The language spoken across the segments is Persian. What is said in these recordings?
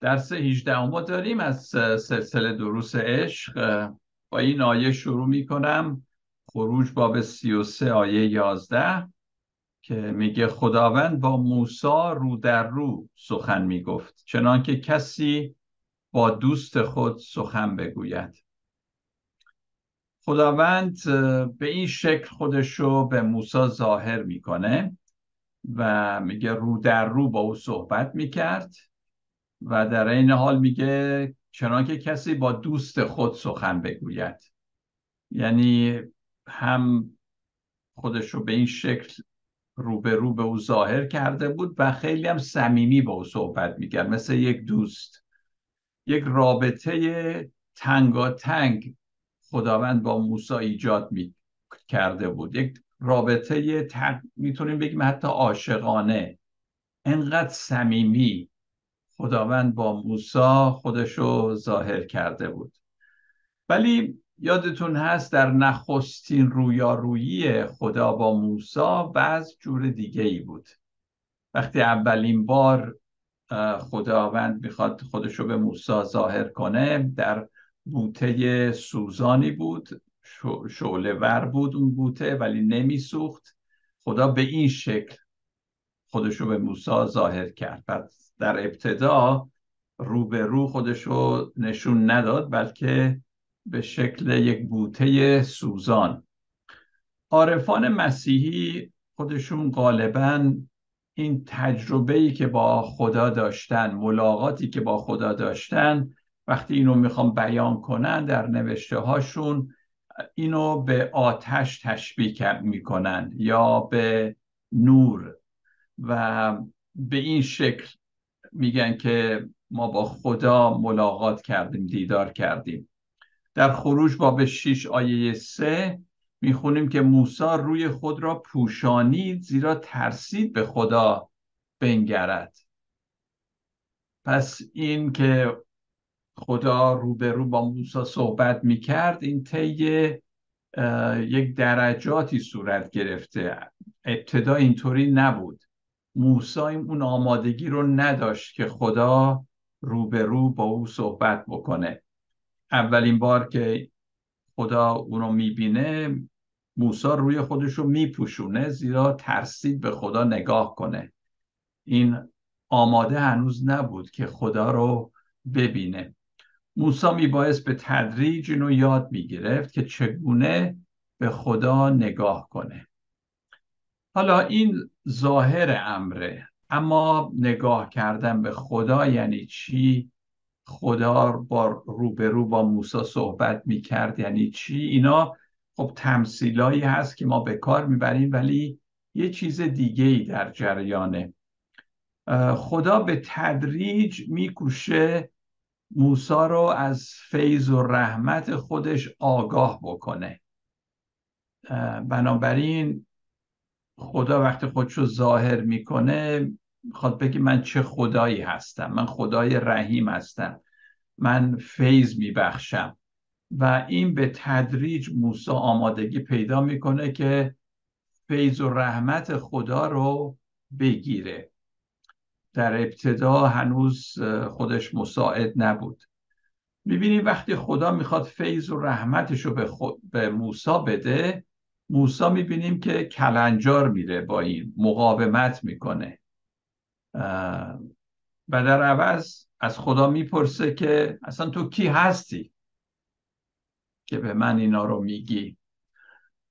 درس 18 ما داریم از سلسله دروس عشق. با این آیه شروع می کنم، خروج باب 33 آیه 11 که میگه خداوند با موسی رو در رو سخن میگفت چنانکه کسی با دوست خود سخن بگوید. خداوند به این شکل خودشو به موسی ظاهر میکنه و میگه رو در رو با او صحبت میکرد و در این حال میگه چنانکه کسی با دوست خود سخن بگوید، یعنی هم خودشو به این شکل روبرو به او ظاهر کرده بود و خیلی هم صمیمی با او صحبت میکرد، مثل یک دوست. یک رابطه تنگاتنگ خداوند با موسی ایجاد کرده بود، یک رابطه میتونیم بگیم حتی عاشقانه. انقدر صمیمی خداوند با موسی خودشو ظاهر کرده بود. ولی یادتون هست در نخستین رویارویی خدا با موسی بعض جور دیگه ای بود. وقتی اولین بار خداوند میخواد خودشو به موسی ظاهر کنه، در بوته سوزانی بود، شعله ور بود اون بوته ولی نمیسوخت. خدا به این شکل خودشو به موسی ظاهر کرد. پس در ابتدا روبرو خودشو نشون نداد بلکه به شکل یک بوته سوزان. عارفان مسیحی خودشون غالباً این تجربه‌ای که با خدا داشتن، ملاقاتی که با خدا داشتن، وقتی اینو میخوام بیان کنن در نوشته هاشون اینو به آتش تشبیه میکنن یا به نور، و به این شکل میگن که ما با خدا ملاقات کردیم، دیدار کردیم. در خروج باب 6 آیه 3 میخونیم که موسی روی خود را پوشانید زیرا ترسید به خدا بنگرد. پس این که خدا روبرو با موسی صحبت میکرد، این طی یک درجاتی صورت گرفته. ابتدا اینطوری نبود. موسی اون آمادگی رو نداشت که خدا روبرو با او صحبت بکنه. اولین بار که خدا اونو میبینه، موسی روی خودشو میپوشونه زیرا ترسید به خدا نگاه کنه. این آماده هنوز نبود که خدا رو ببینه. موسی میبایست به تدریج اینو یاد میگرفت که چگونه به خدا نگاه کنه. حالا این ظاهر امره، اما نگاه کردن به خدا یعنی چی؟ خدا با روبرو با موسی صحبت میکرد یعنی چی؟ اینا خب تمثیلایی هست که ما به کار میبریم ولی یه چیز دیگه ای در جریانه. خدا به تدریج میکوشه موسی رو از فیض و رحمت خودش آگاه بکنه. بنابراین خدا وقتی خودشو ظاهر میکنه میخواد بگه من چه خدایی هستم، من خدای رحیم هستم، من فیض میبخشم، و این به تدریج موسی آمادگی پیدا میکنه که فیض و رحمت خدا رو بگیره. در ابتدا هنوز خودش مساعد نبود. میبینی وقتی خدا میخواد فیض و رحمتش رو به موسی بده، موسی میبینیم که کلنجار میره، با این مقاومت میکنه و در عوض از خدا میپرسه که اصلا تو کی هستی که به من اینا رو میگی؟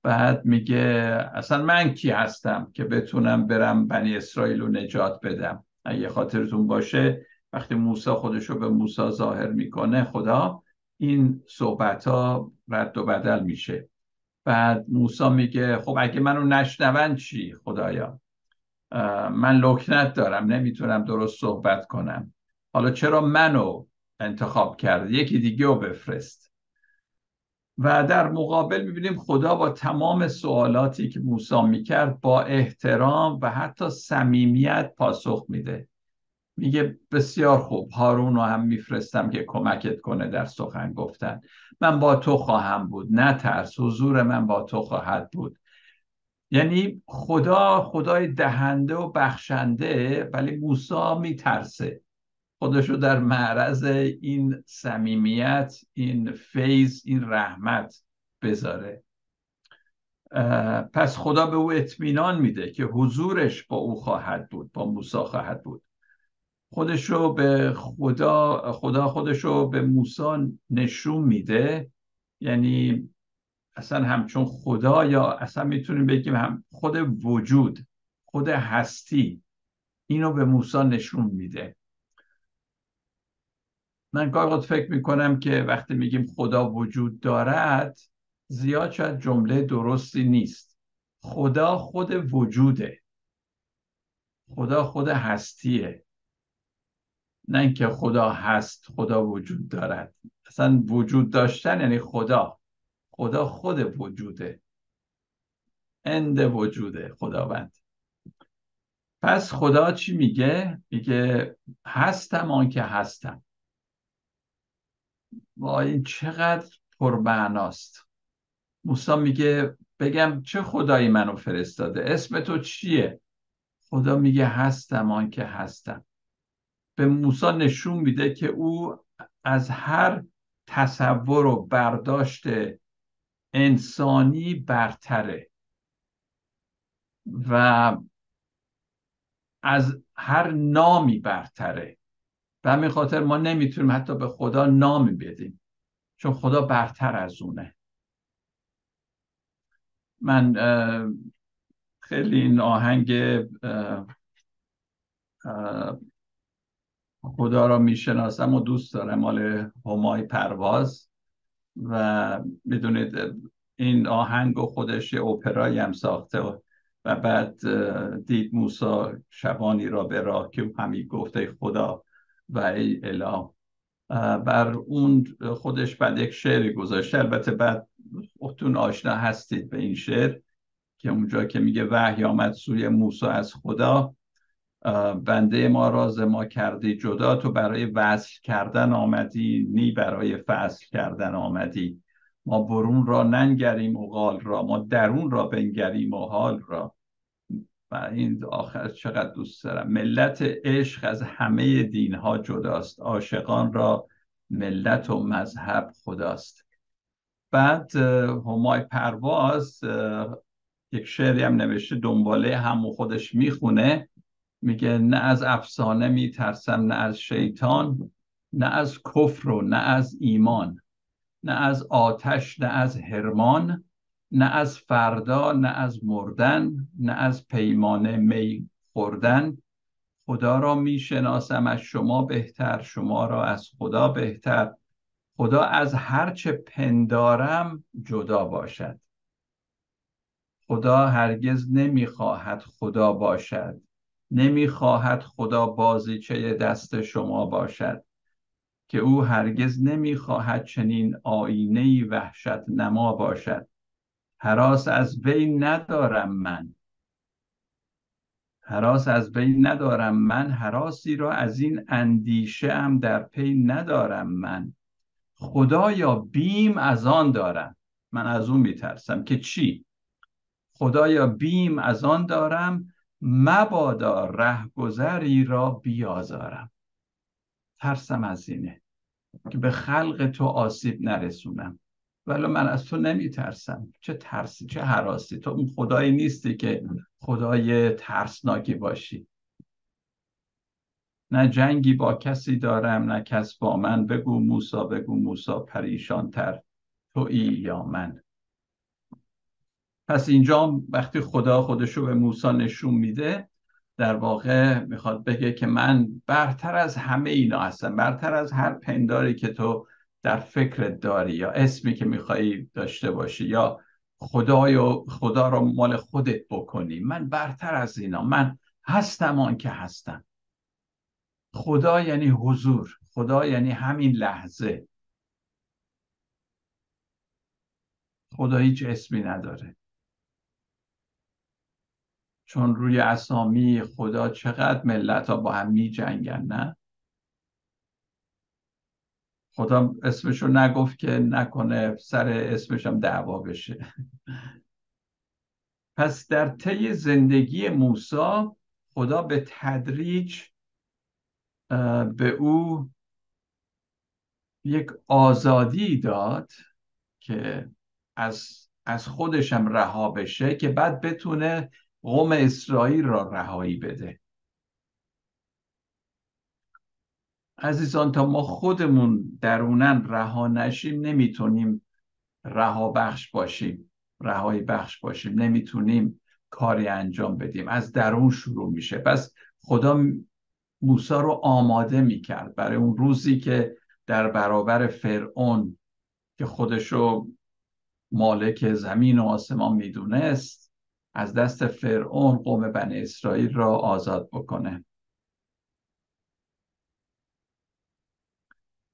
بعد میگه اصلا من کی هستم که بتونم برم بنی اسرائیل رو نجات بدم؟ اگه خاطرتون باشه وقتی موسی خودشو به موسی ظاهر میکنه خدا، این صحبت ها رد و بدل میشه. بعد موسی میگه خب اگه منو نشنون چی خدایا؟ من لکنت دارم، نمیتونم درست صحبت کنم. حالا چرا منو انتخاب کرد؟ یکی دیگه رو بفرست. و در مقابل میبینیم خدا با تمام سوالاتی که موسی میکرد با احترام و حتی صمیمیت پاسخ میده. میگه بسیار خوب، هارون رو هم میفرستم که کمکت کنه در سخن گفتن. من با تو خواهم بود، نترس، حضور من با تو خواهد بود. یعنی خدا خدای دهنده و بخشنده، ولی موسی میترسه. خودشو در معرض این صمیمیت، این فیض، این رحمت بذاره. پس خدا به او اطمینان میده که حضورش با او خواهد بود، با موسی خواهد بود. خدا خودشو به موسی نشون میده، یعنی اصلا همچون خدا، یا اصلا میتونیم بگیم هم خود وجود، خود هستی، اینو به موسی نشون میده. من گاهی فکر میکنم که وقتی میگیم خدا وجود دارد، زیاد شاید جمله درستی نیست. خدا خود وجوده، خدا خود هستیه، نه اینکه خدا هست خدا وجود دارد. اصلا وجود داشتن یعنی خدا خود وجوده، اند وجوده خداوند. پس خدا چی میگه؟ میگه هستم آن که هستم. و این چقدر پرمعناست. موسی میگه بگم چه خدایی منو فرستاده، اسم تو چیه؟ خدا میگه هستم آن که هستم. به موسی نشون میده که او از هر تصور و برداشت انسانی برتره و از هر نامی برتره. به همین خاطر ما نمیتونیم حتی به خدا نامی بدیم، چون خدا برتر از اونه. من خیلی این آهنگ خدا را میشناسم و دوست دارم، مال همای پرواز، و میدونید این آهنگ و خودش اوپرایی هم ساخته، و بعد دید موسی شبانی را به راه که همی گفته خدا و ای اله. بر اون خودش بعد یک شعر گذاشته، البته بعد خودتون آشنا هستید به این شعر، که اونجا که میگه وحی آمد سوی موسی از خدا، بنده ما راز ما کردی جدا، تو برای وصل کردن آمدی نی برای فصل کردن آمدی. ما برون را ننگریم و قال را، ما درون را بنگریم و حال را. و این آخر چقدر دوست دارم. ملت عشق از همه دین ها جداست، عاشقان را ملت و مذهب خداست. بعد همای پرواز یک شعری هم نوشته دنباله همو خودش میخونه، میگه نه از افسانه میترسم، نه از شیطان، نه از کفر و نه از ایمان، نه از آتش نه از هرمان، نه از فردا نه از مردن، نه از پیمانه می خوردن. خدا را میشناسم از شما بهتر، شما را از خدا بهتر. خدا از هرچه پندارم جدا باشد. خدا هرگز نمیخواهد خدا باشد، نمیخواهد خدا بازیچه دست شما باشد، که او هرگز نمیخواهد چنین آینه‌ای وحشت نما باشد. هراس از وی ندارم من، هراسی را از این اندیشه ام در پی ندارم من. خدایا بیم از آن دارم، من از اون میترسم که چی؟ خدایا بیم از آن دارم، مبادا رهگذری را بیازارم. ترسم از اینه که به خلق تو آسیب نرسونم، ولی من از تو نمیترسم. چه ترسی، چه هراسی، تو اون خدایی نیستی که خدای ترسناکی باشی. نه جنگی با کسی دارم، نه کس با من. بگو موسی پریشان تر تویی یا من. پس اینجا وقتی خدا خودشو به موسی نشون میده، در واقع میخواد بگه که من برتر از همه اینا هستم، برتر از هر پنداری که تو در فکرت داری، یا اسمی که میخوایی داشته باشی، یا خدا رو مال خودت بکنی. من برتر از اینا، من هستم آن که هستم. خدا یعنی حضور، خدا یعنی همین لحظه. خدا هیچ اسمی نداره، چون روی اسامی خدا چقدر ملت ها با هم می جنگن. نه خدا اسمشو نگفت که نکنه سر اسمشم دعوا بشه. پس در طی زندگی موسی خدا به تدریج به او یک آزادی داد که از خودشم رها بشه، که بعد بتونه قوم اسرائیل را رهایی بده. عزیزان، تا ما خودمون درونن رها نشیم نمیتونیم رها بخش باشیم، رهایی بخش باشیم، نمیتونیم کاری انجام بدیم. از درون شروع میشه. پس خدا موسی رو آماده میکرد برای اون روزی که در برابر فرعون که خودشو مالک زمین و آسمان میدونست، از دست فرعون قوم بنی اسرائیل را آزاد بکنه.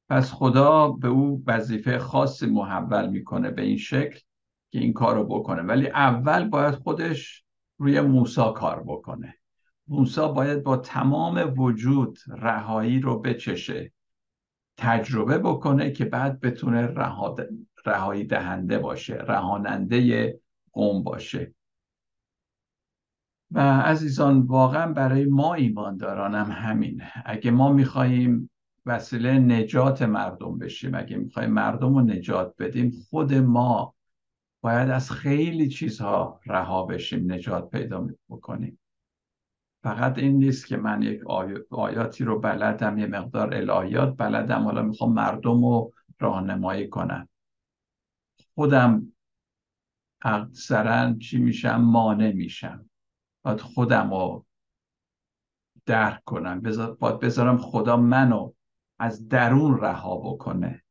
پس خدا به او وظیفه خاصی محول میکنه به این شکل که این کار رو بکنه، ولی اول باید خودش روی موسی کار بکنه. موسی باید با تمام وجود رهایی رو بچشه، تجربه بکنه که بعد بتونه رهایی دهنده باشه، رهاننده قوم باشه. و عزیزان، واقعا برای ما ایماندارانم همینه. اگه ما میخواییم وسیله نجات مردم بشیم، اگه میخواییم مردم رو نجات بدیم، خود ما باید از خیلی چیزها رها بشیم، نجات پیدا بکنیم. فقط این نیست که من یک آیاتی رو بلدم، یه مقدار الهیات بلدم، حالا میخوام مردم رو راهنمایی کنم. خودم اکثرا چی میشم؟ مانع میشم. باید خودم رو درک کنم، باید بذارم خدا منو از درون رها بکنه،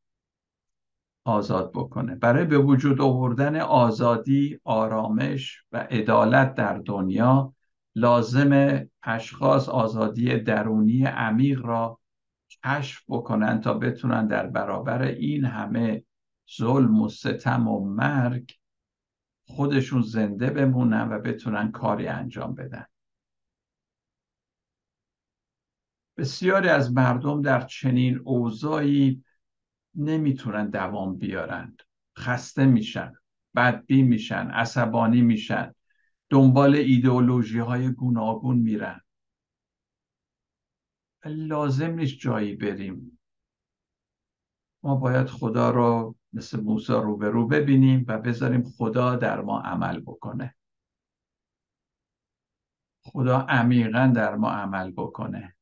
آزاد بکنه. برای به وجود آوردن آزادی، آرامش و عدالت در دنیا لازم اشخاص آزادی درونی عمیق را کشف بکنن تا بتونن در برابر این همه ظلم و ستم و مرگ خودشون زنده بمونن و بتونن کاری انجام بدن. بسیاری از مردم در چنین اوضاعی نمیتونن دوام بیارن، خسته میشن، بدبین میشن، عصبانی میشن، دنبال ایدئولوژی های گوناگون میرن. لازم نیست جایی بریم، ما باید خدا رو مثل موسی روبرو ببینیم و بذاریم خدا در ما عمل بکنه، خدا عمیقا در ما عمل بکنه،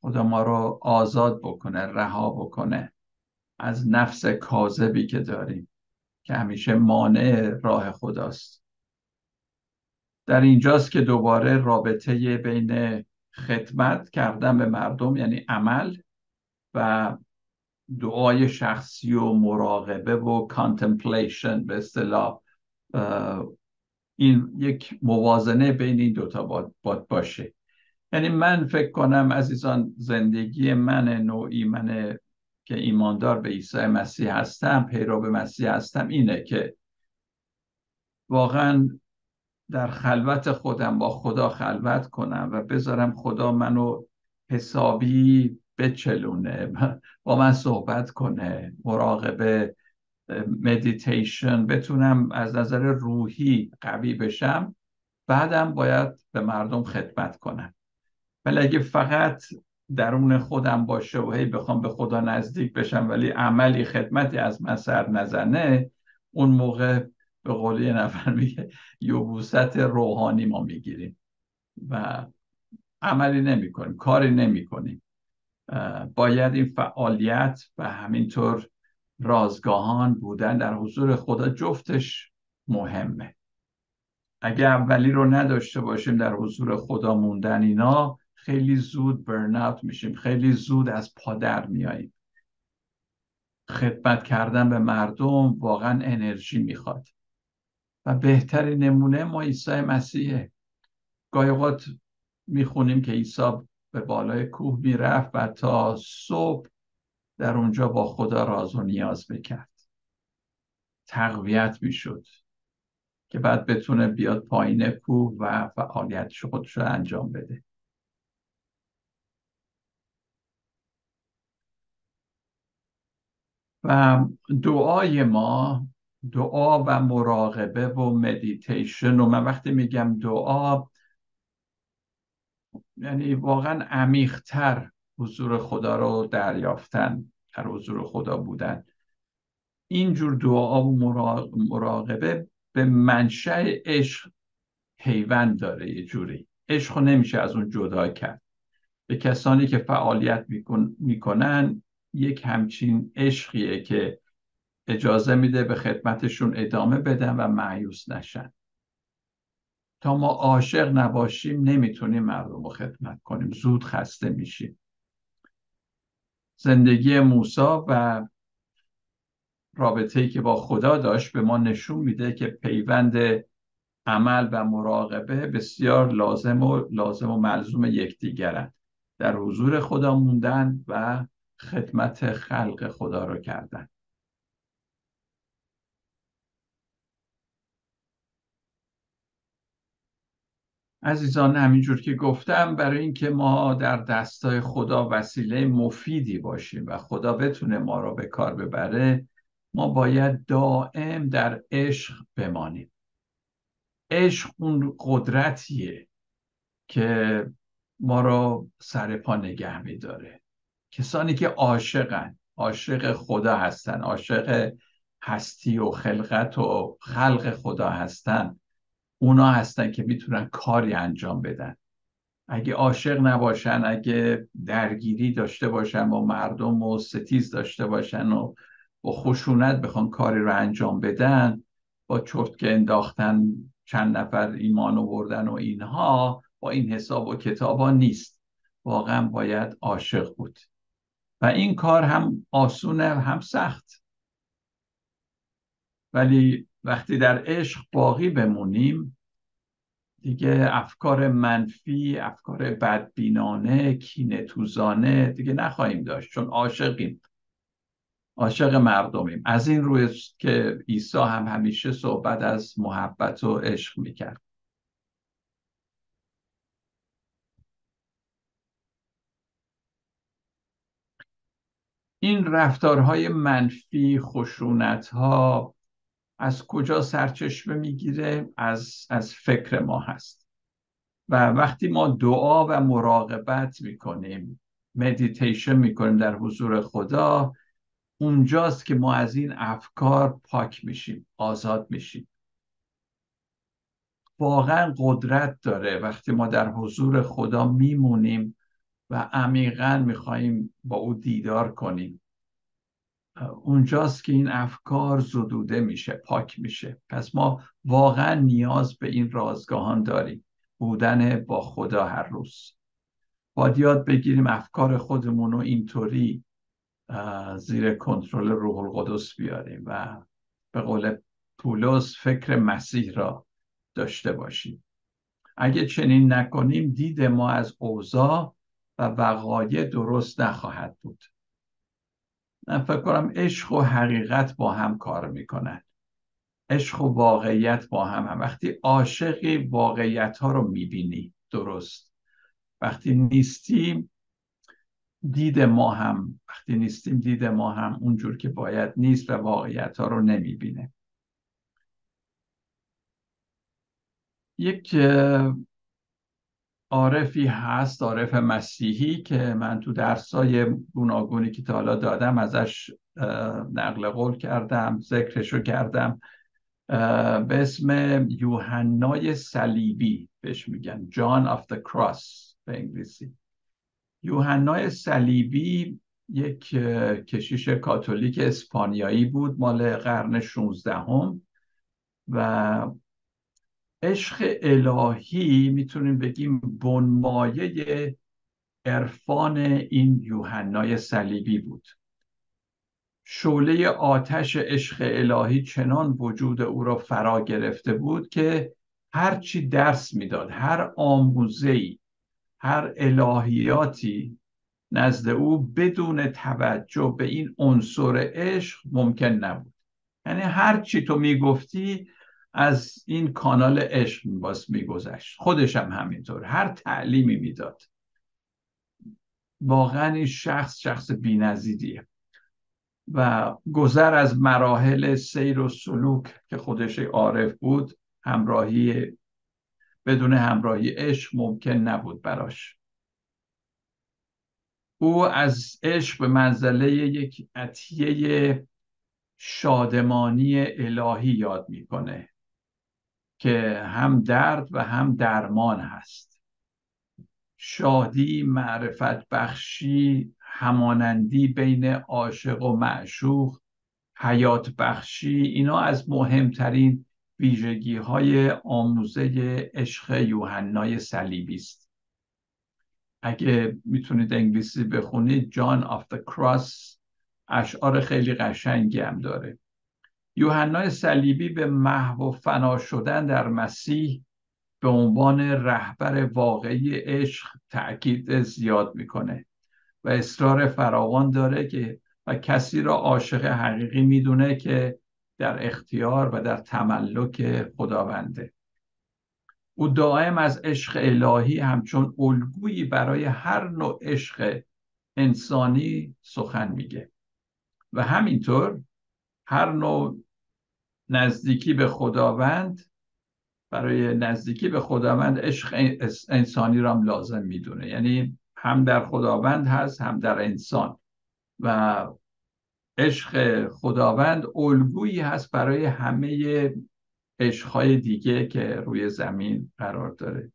خدا ما رو آزاد بکنه، رها بکنه از نفس کاذبی که داریم که همیشه مانع راه خداست. در اینجاست که دوباره رابطه بین خدمت کردن به مردم یعنی عمل و دعای شخصی و مراقبه و کانتمپلیشن به اصطلاح، این یک موازنه بین این دوتا باید باشه. یعنی من فکر کنم عزیزان، زندگی من نوعی، من که ایماندار به عیسی مسیح هستم، پیرو به مسیح هستم، اینه که واقعا در خلوت خودم با خدا خلوت کنم و بذارم خدا منو حسابی بچلونه، با من صحبت کنه، مراقبه، مدیتیشن، بتونم از نظر روحی قوی بشم. بعدم باید به مردم خدمت کنم. ولی اگه فقط درون خودم باشه و هی بخوام به خدا نزدیک بشم ولی عملی خدمتی از من سر نزنه، اون موقع به قول یه نفر میگه یبوست روحانی ما میگیریم و عملی نمی کنیم، کاری نمی کنیم. باید این فعالیت و همینطور رازگاهان بودن در حضور خدا جفتش مهمه. اگه اولی رو نداشته باشیم، در حضور خدا موندن، اینا خیلی زود برن اوت میشیم، خیلی زود از پادر میاییم. خدمت کردن به مردم واقعا انرژی میخواد و بهترین نمونه ما عیسی مسیحه. گاهی اوقات میخونیم که عیسی به بالای کوه میرفت و تا صبح در اونجا با خدا راز و نیاز میکرد، تقویت میشد که بعد بتونه بیاد پایین کوه و فعالیتش خودش رو انجام بده. و دعای ما، دعا و مراقبه و مدیتیشن، و من وقتی میگم دعا، یعنی واقعا عمیق‌تر حضور خدا رو دریافتن، در حضور خدا بودن. اینجور دعا و مراقبه به منشأ عشق پیوند داره. یه جوری عشق رو نمیشه از اون جدا کرد. به کسانی که فعالیت میکنن یک همچین عشقیه که اجازه میده به خدمتشون ادامه بدن و مایوس نشن. تا ما عاشق نباشیم نمیتونیم مردم رو خدمت کنیم، زود خسته میشیم. زندگی موسی و رابطه‌ای که با خدا داشت به ما نشون میده که پیوند عمل و مراقبه بسیار لازم و ملزوم یکدیگرند. در حضور خدا موندن و خدمت خلق خدا رو کردن. عزیزان، همینجور که گفتم، برای اینکه ما در دستای خدا وسیله مفیدی باشیم و خدا بتونه ما رو به کار ببره، ما باید دائم در عشق بمانیم. عشق اون قدرتیه که ما رو سر پا نگه می‌داره. کسانی که عاشقن، عاشق خدا هستن، عاشق هستی و خلقت و خلق خدا هستن، اونا هستن که میتونن کاری انجام بدن. اگه عاشق نباشن، اگه درگیری داشته باشن با مردم و ستیز داشته باشن و با خشونت بخوان کاری رو انجام بدن، با چرت که انداختن چند نفر ایمان آوردن و اینها، با این حساب و کتابا نیست. واقعا باید عاشق بود و این کار هم آسونه هم سخت. ولی وقتی در عشق باقی بمونیم دیگه افکار منفی، افکار بدبینانه، کینه توزانه دیگه نخواهیم داشت، چون عاشقیم، عاشق مردمیم. از این روی که عیسی هم همیشه صحبت از محبت و عشق میکرد. این رفتارهای منفی، خشونت‌ها از کجا سرچشمه میگیره؟ از فکر ما هست. و وقتی ما دعا و مراقبت میکنیم، مدیتیشن میکنیم در حضور خدا، اونجاست که ما از این افکار پاک میشیم، آزاد میشیم. واقعا قدرت داره وقتی ما در حضور خدا میمونیم و عمیقا میخواییم با او دیدار کنیم. اونجاست که این افکار زدوده میشه، پاک میشه. پس ما واقعا نیاز به این رازگاهان داریم، بودن با خدا هر روز. باید یاد بگیریم افکار خودمون رو اینطوری زیر کنترل روح القدس بیاریم و به قول پولس فکر مسیح را داشته باشیم. اگه چنین نکنیم دید ما از اوضاع و وقایع درست نخواهد بود. من فکر کنم عشق و حقیقت با هم کار میکنن. عشق و واقعیت با هم. وقتی عاشقی واقعیت ها رو میبینی درست. وقتی نیستیم دید ما هم، اونجور که باید نیست و واقعیت ها رو نمیبینه. یک عارفی هست، عارف مسیحی، که من تو درسای گوناگونی که تا حالا دادم ازش نقل قول کردم، ذکرشو کردم، به اسم یوحنای صلیبی بهش میگن، جان آف د کراس به انگلیسی. یوحنای صلیبی یک کشیش کاتولیک اسپانیایی بود، مال قرن 16 و عشق الهی میتونیم بگیم بنمایه عرفان این یوحنای صلیبی بود. شعله آتش عشق الهی چنان وجود او را فرا گرفته بود که هر چی درس میداد، هر آموزه‌ای، هر الهیاتی نزد او بدون توجه به این عنصر عشق ممکن نبود. یعنی هر چی تو میگفتی از این کانال عشق باز میگذشت. خودش هم همینطور هر تعلیمی میداد. واقعا این شخص بی‌نظیریه و گذر از مراحل سیر و سلوک که خودش عارف بود، همراهی بدون همراهی عشق ممکن نبود براش. او از عشق به منزله یک عطیه شادمانی الهی یاد میکنه که هم درد و هم درمان هست. شادی، معرفت بخشی، همانندی بین عاشق و معشوق، حیات بخشی، اینا از مهمترین ویژگی های آموزه عشق یوحنای صلیبی است. اگه میتونید انگلیسی بخونید جان آف د کراس اشعار خیلی قشنگی هم داره. یوحنای صلیبی به محو و فنا شدن در مسیح به عنوان رهبر واقعی عشق تأکید زیاد میکنه و اصرار فراوان داره که و کسی را عاشق حقیقی میدونه که در اختیار و در تملک خداونده. او دائم از عشق الهی همچون الگویی برای هر نوع عشق انسانی سخن میگه و همینطور هر نوع نزدیکی به خداوند، برای نزدیکی به خداوند عشق انسانی را هم لازم میدونه، یعنی هم در خداوند هست هم در انسان و عشق خداوند الگویی هست برای همه عشق‌های دیگه که روی زمین قرار داره.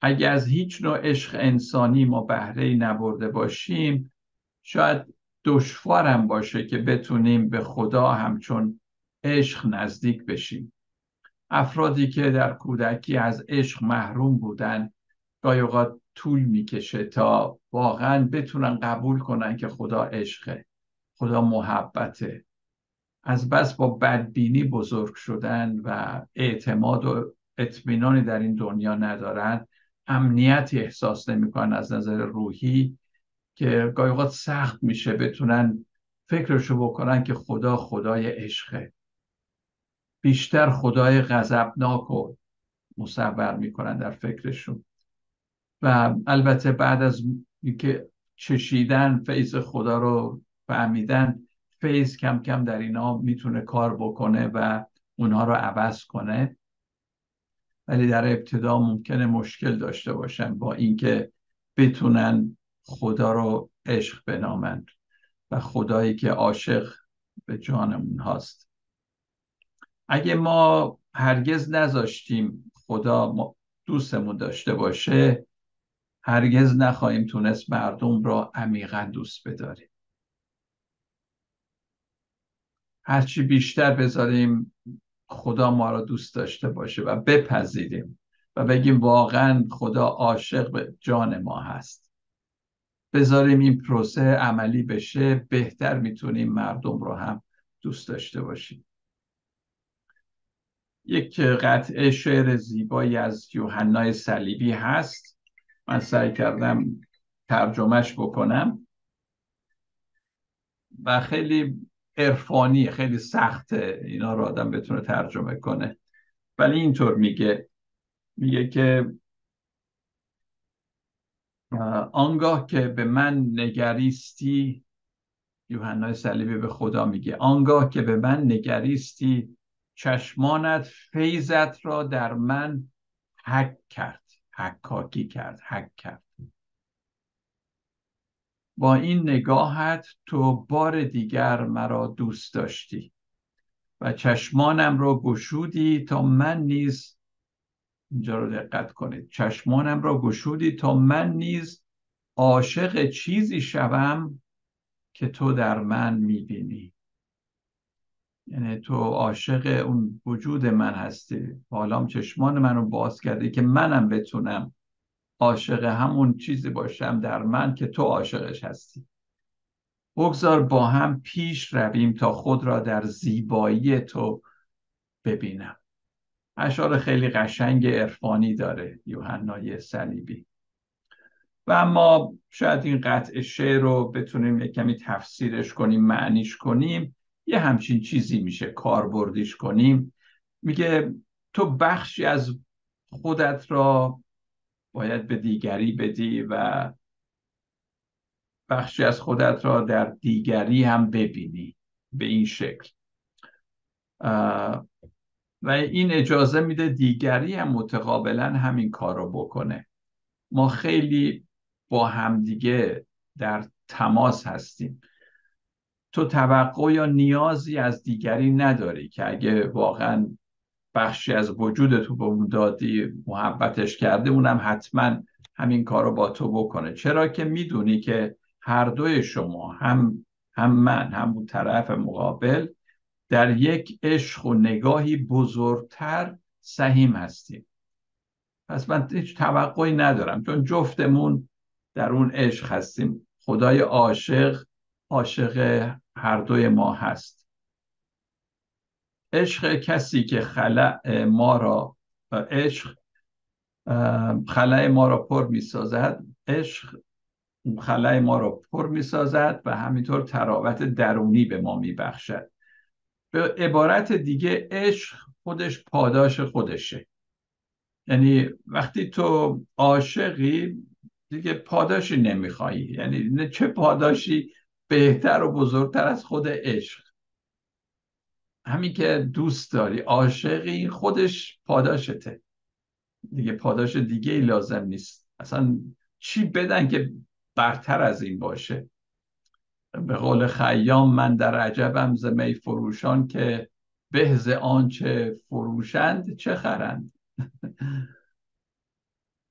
اگر از هیچ نوع عشق انسانی ما بهره‌ای نبرده باشیم شاید دشوار هم باشه که بتونیم به خدا همچون عشق نزدیک بشیم. افرادی که در کودکی از عشق محروم بودن گاهی اوقات طول میکشه تا واقعا بتونن قبول کنن که خدا عشقه، خدا محبته. از بس با بدبینی بزرگ شدن و اعتماد و اطمینانی در این دنیا ندارن، امنیتی احساس نمیکنن از نظر روحی که گاهی اوقات سخت میشه بتونن فکرشو بکنن که خدا خدای عشقه. بیشتر خدای غضبناک رو مصور میکنن در فکرشون و البته بعد از اینکه چشیدن فیض خدا رو فهمیدن، فیض کم کم در اینا میتونه کار بکنه و اونها رو عوض کنه، ولی در ابتدا ممکنه مشکل داشته باشن با اینکه بتونن خدا رو عشق بنامند و خدایی که عاشق به جانمون هاست. اگه ما هرگز نذاشتیم خدا دوستمون داشته باشه هرگز نخواهیم تونست مردم را عمیقا دوست بداریم. هرچی بیشتر بذاریم خدا ما را دوست داشته باشه و بپذیریم و بگیم واقعا خدا عاشق به جان ما هست، بذاریم این پروسه عملی بشه، بهتر میتونیم مردم را هم دوست داشته باشیم. یک قطعه شعر زیبایی از یوحنای صلیبی هست، من سعی کردم ترجمهش بکنم و خیلی عرفانیه، خیلی سخته اینا رو آدم بتونه ترجمه کنه، ولی اینطور میگه که آنگاه که به من نگریستی، یوحنای صلیبی به خدا میگه، آنگاه که به من نگریستی چشمانت فیضت را در من حک کرد، حکاکی کرد، حک کرد. با این نگاهت تو بار دیگر مرا دوست داشتی و چشمانم را گشودی تا من نیز، اینجا رو دقت کنید، چشمانم را گشودی تا من نیز عاشق چیزی شوم که تو در من میبینی. یعنی تو عاشق اون وجود من هستی، حالا چشمان من رو باز کردی که منم بتونم عاشق همون چیزی باشم در من که تو عاشقش هستی. بگذار با هم پیش رویم تا خود را در زیبایی تو ببینم. اشعار خیلی قشنگ عرفانی داره یوحنای صلیبی. و اما شاید این قطعه شعر رو بتونیم یک کمی تفسیرش کنیم، معنیش کنیم، یه همچین چیزی میشه کاربردیش کنیم. میگه تو بخشی از خودت را باید به دیگری بدی و بخشی از خودت را در دیگری هم ببینی. به این شکل و این اجازه میده دیگری هم متقابلا همین کار رو بکنه. ما خیلی با همدیگه در تماس هستیم. تو توقع یا نیازی از دیگری نداری که اگه واقعا بخشی از وجود تو به اون دادی، محبتش کرده، اونم حتما همین کار رو با تو بکنه، چرا که میدونی که هر دوی شما، هم من هم اون طرف مقابل، در یک عشق و نگاهی بزرگتر سهیم هستیم. پس من هیچ توقعی ندارم، چون جفتمون در اون عشق هستیم. خدای عاشق، عاشق هر دوی ما هست. عشق کسی که خلأ ما را پر می سازد، عشق خلأ ما را پر می سازد و همینطور تراوت درونی به ما می بخشد. به عبارت دیگه عشق خودش پاداش خودشه. یعنی وقتی تو عاشقی دیگه پاداشی نمیخوایی، یعنی چه پاداشی بهتر و بزرگتر از خود عشق؟ همین که دوست داری، عاشقی، خودش پاداشته دیگه، پاداش دیگه ای لازم نیست. اصلا چی بدن که برتر از این باشه؟ به قول خیام: من در عجبم ز می فروشان که به ز آنچه فروشند چه خرند.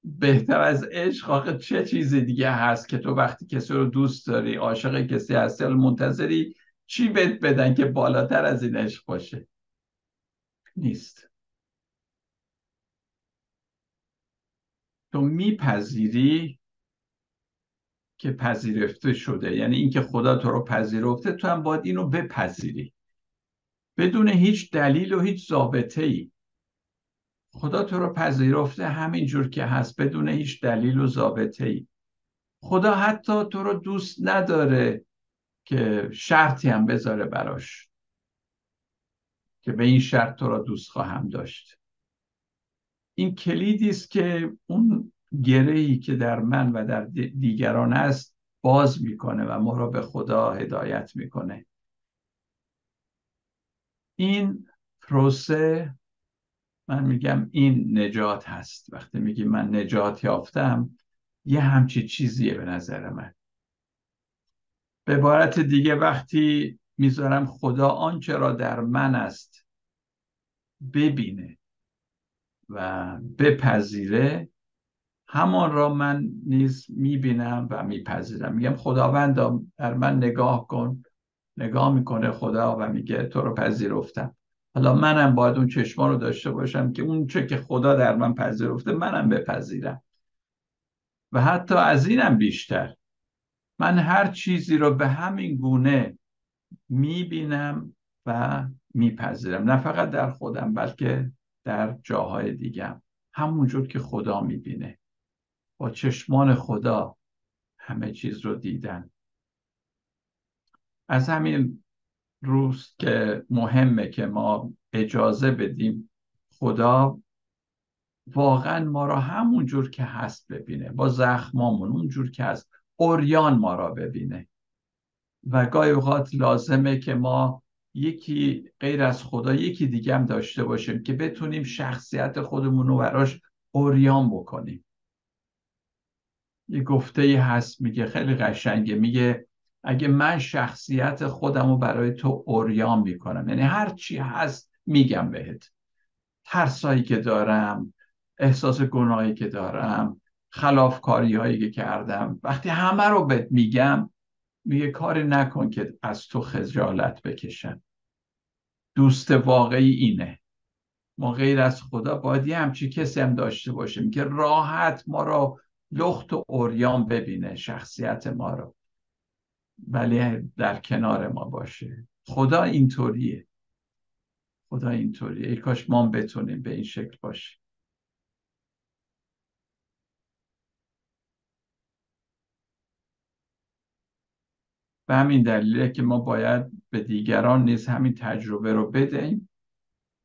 بهتر از عشق آخه چه چیز دیگه هست که تو وقتی کسی رو دوست داری، عاشق کسی هستی، منتظری چی بهت بدن که بالاتر از این عشق باشه؟ نیست. تو میپذیری که پذیرفته شده، یعنی اینکه خدا تو رو پذیرفته، تو هم باید اینو بپذیری بدون هیچ دلیل و هیچ ضابطه‌ای. خدا تو رو پذیرفته همین جور که هست، بدون هیچ دلیل و ضابطه‌ای. خدا حتی تو رو دوست نداره که شرطی هم بذاره براش که به این شرط تو رو دوست خواهم داشت. این کلیدی است که اون گرهی که در من و در دیگران است باز میکنه و ما را به خدا هدایت میکنه. این پروسه، من میگم این نجات هست. وقتی میگی من نجات یافتم، یه همچی چیزیه به نظر من. به عبارت دیگه وقتی میذارم خدا آنچه را در من است ببینه و بپذیره، همان را من نیز میبینم و میپذیرم. میگم خداوندا در من نگاه کن. نگاه میکنه خدا و میگه تو رو پذیرفتم. حالا منم باید اون چشما رو داشته باشم که اون چه که خدا در من پذیرفته منم بپذیرم. و حتی از اینم بیشتر، من هر چیزی رو به همین گونه میبینم و میپذیرم، نه فقط در خودم بلکه در جاهای دیگم، همونجور که خدا میبینه. با چشمان خدا همه چیز رو دیدن. از همین روز که مهمه که ما اجازه بدیم خدا واقعا ما را همونجور که هست ببینه، با زخمامون اونجور که هست، عریان ما را ببینه. و گاهی اوقات لازمه که ما یکی غیر از خدا یکی دیگه هم داشته باشیم که بتونیم شخصیت خودمون رو براش عریان بکنیم. یه گفته‌ای هست میگه خیلی قشنگه، میگه اگه من شخصیت خودم رو برای تو عریان میکنم، یعنی هر چی هست میگم بهت، ترسایی که دارم، احساس گناهی که دارم، خلافکاری هایی که کردم، وقتی همه رو بهت میگم، میگه کاری نکن که از تو خجالت بکشم. دوست واقعی اینه. ما غیر از خدا باید یه همچی کسی هم داشته باشیم که راحت ما رو لخت و عریان ببینه، شخصیت ما رو، ولی در کنار ما باشه. خدا اینطوریه. خدا اینطوریه. ای کاش ما بتونیم به این شکل باشه. و همین دلیله که ما باید به دیگران نیز همین تجربه رو بدهیم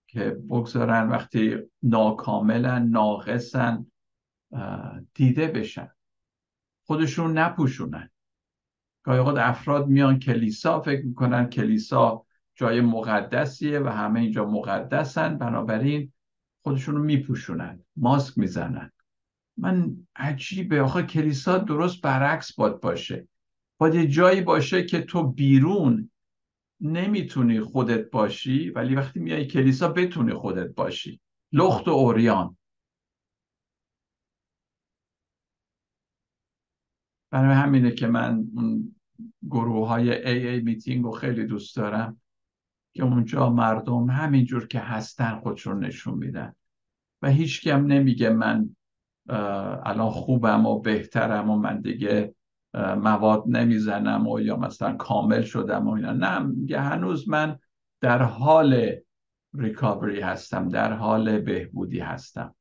که بگذارن وقتی ناکاملن، ناقصن، دیده بشن، خودشون نپوشونن. گاهی اوقات افراد میان کلیسا، فکر میکنن کلیسا جای مقدسیه و همه اینجا مقدسن، بنابراین خودشونو میپوشونن، ماسک میزنن. من عجیبه آخه کلیسا درست برعکس باید باشه، باید یه جایی باشه که تو بیرون نمیتونی خودت باشی ولی وقتی میای کلیسا بتونی خودت باشی، لخت و عریان. برای همینه که من اون گروه های AA میتینگ رو خیلی دوست دارم که اونجا مردم همینجور که هستن خودشون نشون میدن و هیچ کم نمیگه من الان خوبم و بهترم و من دیگه مواد نمیزنم و یا مثلا کامل شدم و اینا، نه، میگه هنوز من در حال ریکاوری هستم، در حال بهبودی هستم.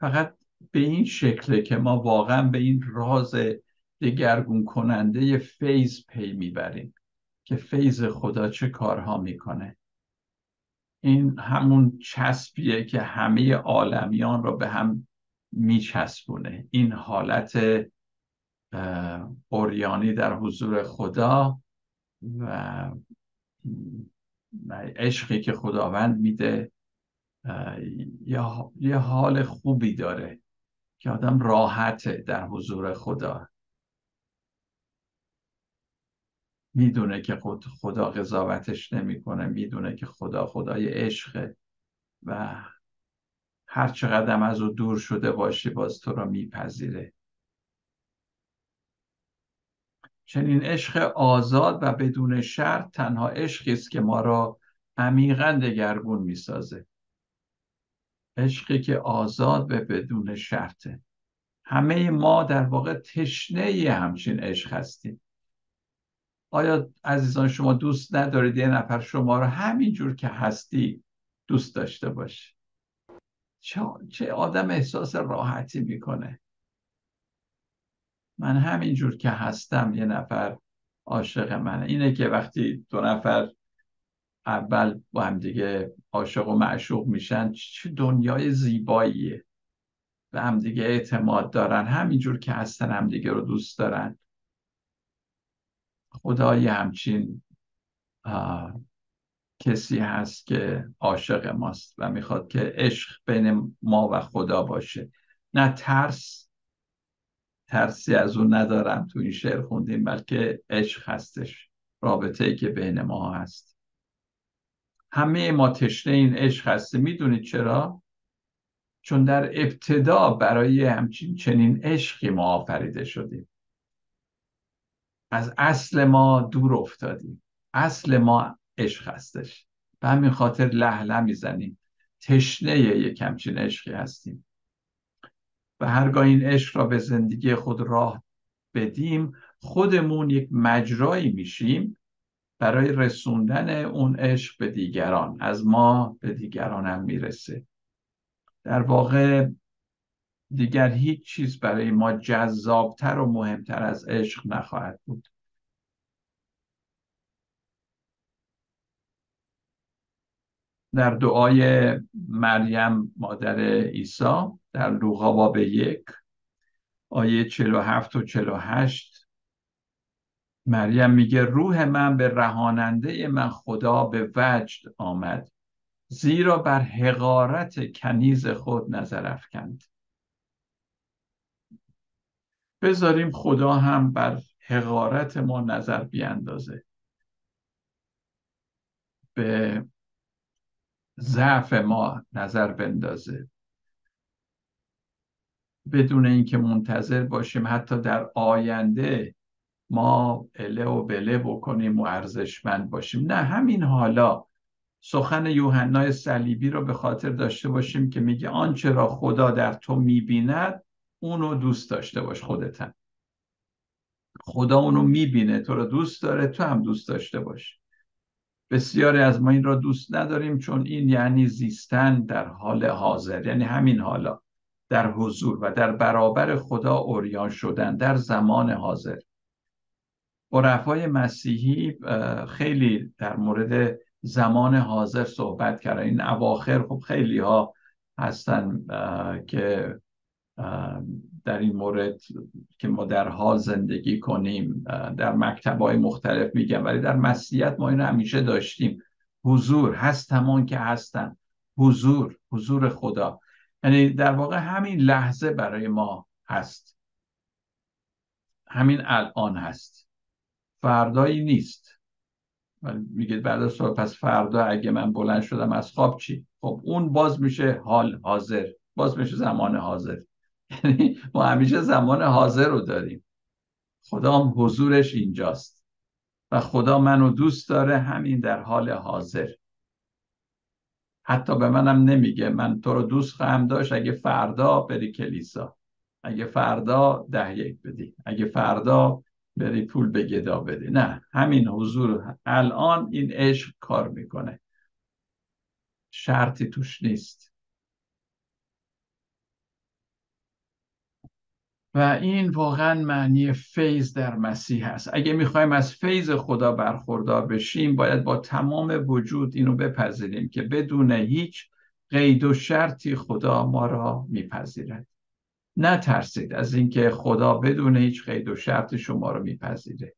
فقط به این شکله که ما واقعا به این راز دگرگون کننده فیض پی میبریم که فیض خدا چه کارها میکنه. این همون چسبیه که همه عالمیان رو به هم میچسبونه، این حالت عریانی در حضور خدا و عشقی که خداوند میده یه حال خوبی داره که آدم راحته در حضور خدا، میدونه که خدا قضاوتش نمیکنه، میدونه که خدا خدای عشقه و هر چقدر از او دور شده باشی باز تو را میپذیره. چنین عشق آزاد و بدون شرط تنها عشقی است که ما را عمیقاً دگرگون میسازه، عشقی که آزاد و بدون شرطه. همه ما در واقع تشنه همچین عشق هستیم. آیا عزیزان شما دوست ندارید یه نفر شما رو همینجور که هستی دوست داشته باشه؟ چه آدم احساس راحتی میکنه. من همینجور که هستم یه نفر عاشق منه. اینه که وقتی دو نفر اول با هم دیگه عاشق و معشوق میشن چه دنیای زیباییه، به هم دیگه اعتماد دارن، همینجور که هستن هم دیگه رو دوست دارن. خدای همچین کسی هست که عاشق ماست و میخواد که عشق بین ما و خدا باشه، نه ترسی از اون ندارم. تو این شعر خوندیم بلکه عشق هستش، رابطه ای که بین ما هست. همه ما تشنه این عشق هستیم. میدونید چرا؟ چون در ابتدا برای چنین عشقی ما آفریده شدیم، از اصل ما دور افتادیم، اصل ما عشق هستش، به همین خاطر لهله میزنیم، تشنه یک همچین عشقی هستیم و هرگاه این عشق را به زندگی خود راه بدیم خودمون یک مجرایی میشیم برای رسوندن اون عشق به دیگران، از ما به دیگران هم میرسه. در واقع دیگر هیچ چیز برای ما جذابتر و مهمتر از عشق نخواهد بود. در دعای مریم مادر عیسی در لوقا باب 1 آیه 47 و 48 مریم میگه روح من به رهاننده من خدا به وجد آمد زیرا بر حقارت کنیز خود نظر افکند. بذاریم خدا هم بر حقارت ما نظر بیاندازه، به ضعف ما نظر بندازه، بدون اینکه منتظر باشیم حتی در آینده ما اله و بله بکنیم و ارزشمند باشیم، نه، همین حالا. سخن یوحنای صلیبی رو به خاطر داشته باشیم که میگه آنچه را خدا در تو میبیند اونو دوست داشته باش. خودت هم خدا اونو میبینه، تو رو دوست داره، تو هم دوست داشته باش. بسیاری از ما این را دوست نداریم چون این یعنی زیستن در حال حاضر، یعنی همین حالا در حضور و در برابر خدا عریان شدن در زمان حاضر. عرفای مسیحی خیلی در مورد زمان حاضر صحبت کردن. این اواخر خب خیلی ها هستن که در این مورد که ما در حال زندگی کنیم در مکتب‌های مختلف میگم، ولی در مسیحیت ما اینو همیشه داشتیم. حضور هست همان که هستن، حضور خدا، یعنی در واقع همین لحظه برای ما هست، همین الان هست، فردایی نیست. ولی میگه بعد از صبح پس فردا اگه من بلند شدم از خواب چی؟ خب اون باز میشه حال حاضر، باز میشه زمان حاضر. یعنی ما همیشه زمان حاضر رو داریم. خدا هم حضورش اینجاست و خدا منو دوست داره همین در حال حاضر. حتی به منم نمیگه من تو رو دوست خواهم داشت اگه فردا بری کلیسا، اگه فردا 10 بدی، اگه فردا بری پول به گدا بدی. نه، همین حضور الان این عشق کار میکنه، شرطی توش نیست. و این واقعا معنی فیض در مسیح هست. اگه میخوایم از فیض خدا برخوردار بشیم باید با تمام وجود اینو بپذیریم که بدون هیچ قید و شرطی خدا ما را میپذیرد. نترسید از اینکه خدا بدون هیچ قید و شرط شما رو میپذیره.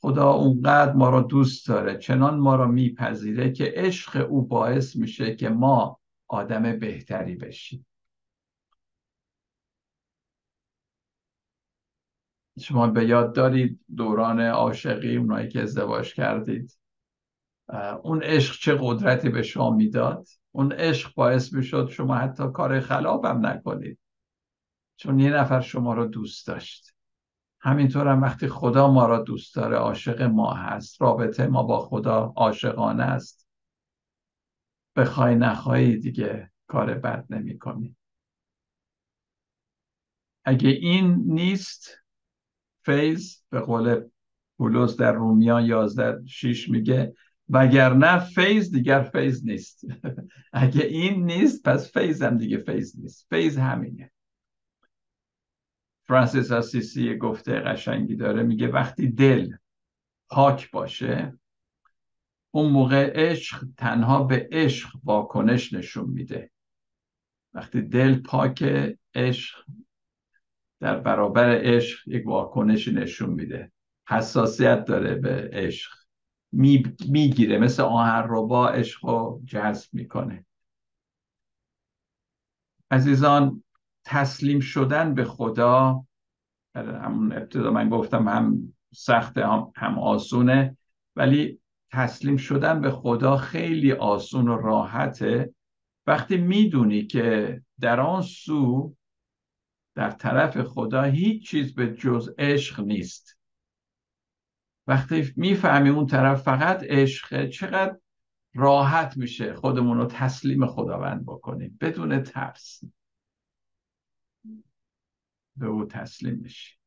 خدا اونقدر ما رو دوست داره، چنان ما رو میپذیره که عشق او باعث میشه که ما آدم بهتری بشیم. شما به یاد دارید دوران عاشقی، اونایی که ازدواج کردید، اون عشق چه قدرتی به شما میداد؟ اون عشق باعث میشد شما حتی کار خلاف هم نکنید، چون یه نفر شما را دوست داشت. همینطور هم وقتی خدا ما را دوست داره، عاشق ما هست، رابطه ما با خدا عاشقانه است. بخوای نخوای دیگه کار بد نمی کنی. اگه این نیست، فیض به قول پولس در رومیان 11:6 میگه وگرنه فیض دیگر فیض نیست. اگه این نیست پس فیض هم دیگه فیض نیست. فیض همینه. فرانسیس آسیسی گفته قشنگی داره، میگه وقتی دل پاک باشه اون موقع عشق تنها به عشق واکنش نشون میده. وقتی دل پاکه عشق در برابر عشق یک واکنشی نشون میده، حساسیت داره به عشق، میگیره، مثل آهنربا عشق رو جذب میکنه. عزیزان، تسلیم شدن به خدا، همون ابتدا من گفتم هم سخته هم آسونه، ولی تسلیم شدن به خدا خیلی آسون و راحته وقتی میدونی که در آن سو، در طرف خدا، هیچ چیز به جز عشق نیست. وقتی میفهمی اون طرف فقط عشقه، چقدر راحت میشه خودمون رو تسلیم خداوند بکنیم، بدون ترس به او تسلیم میشی.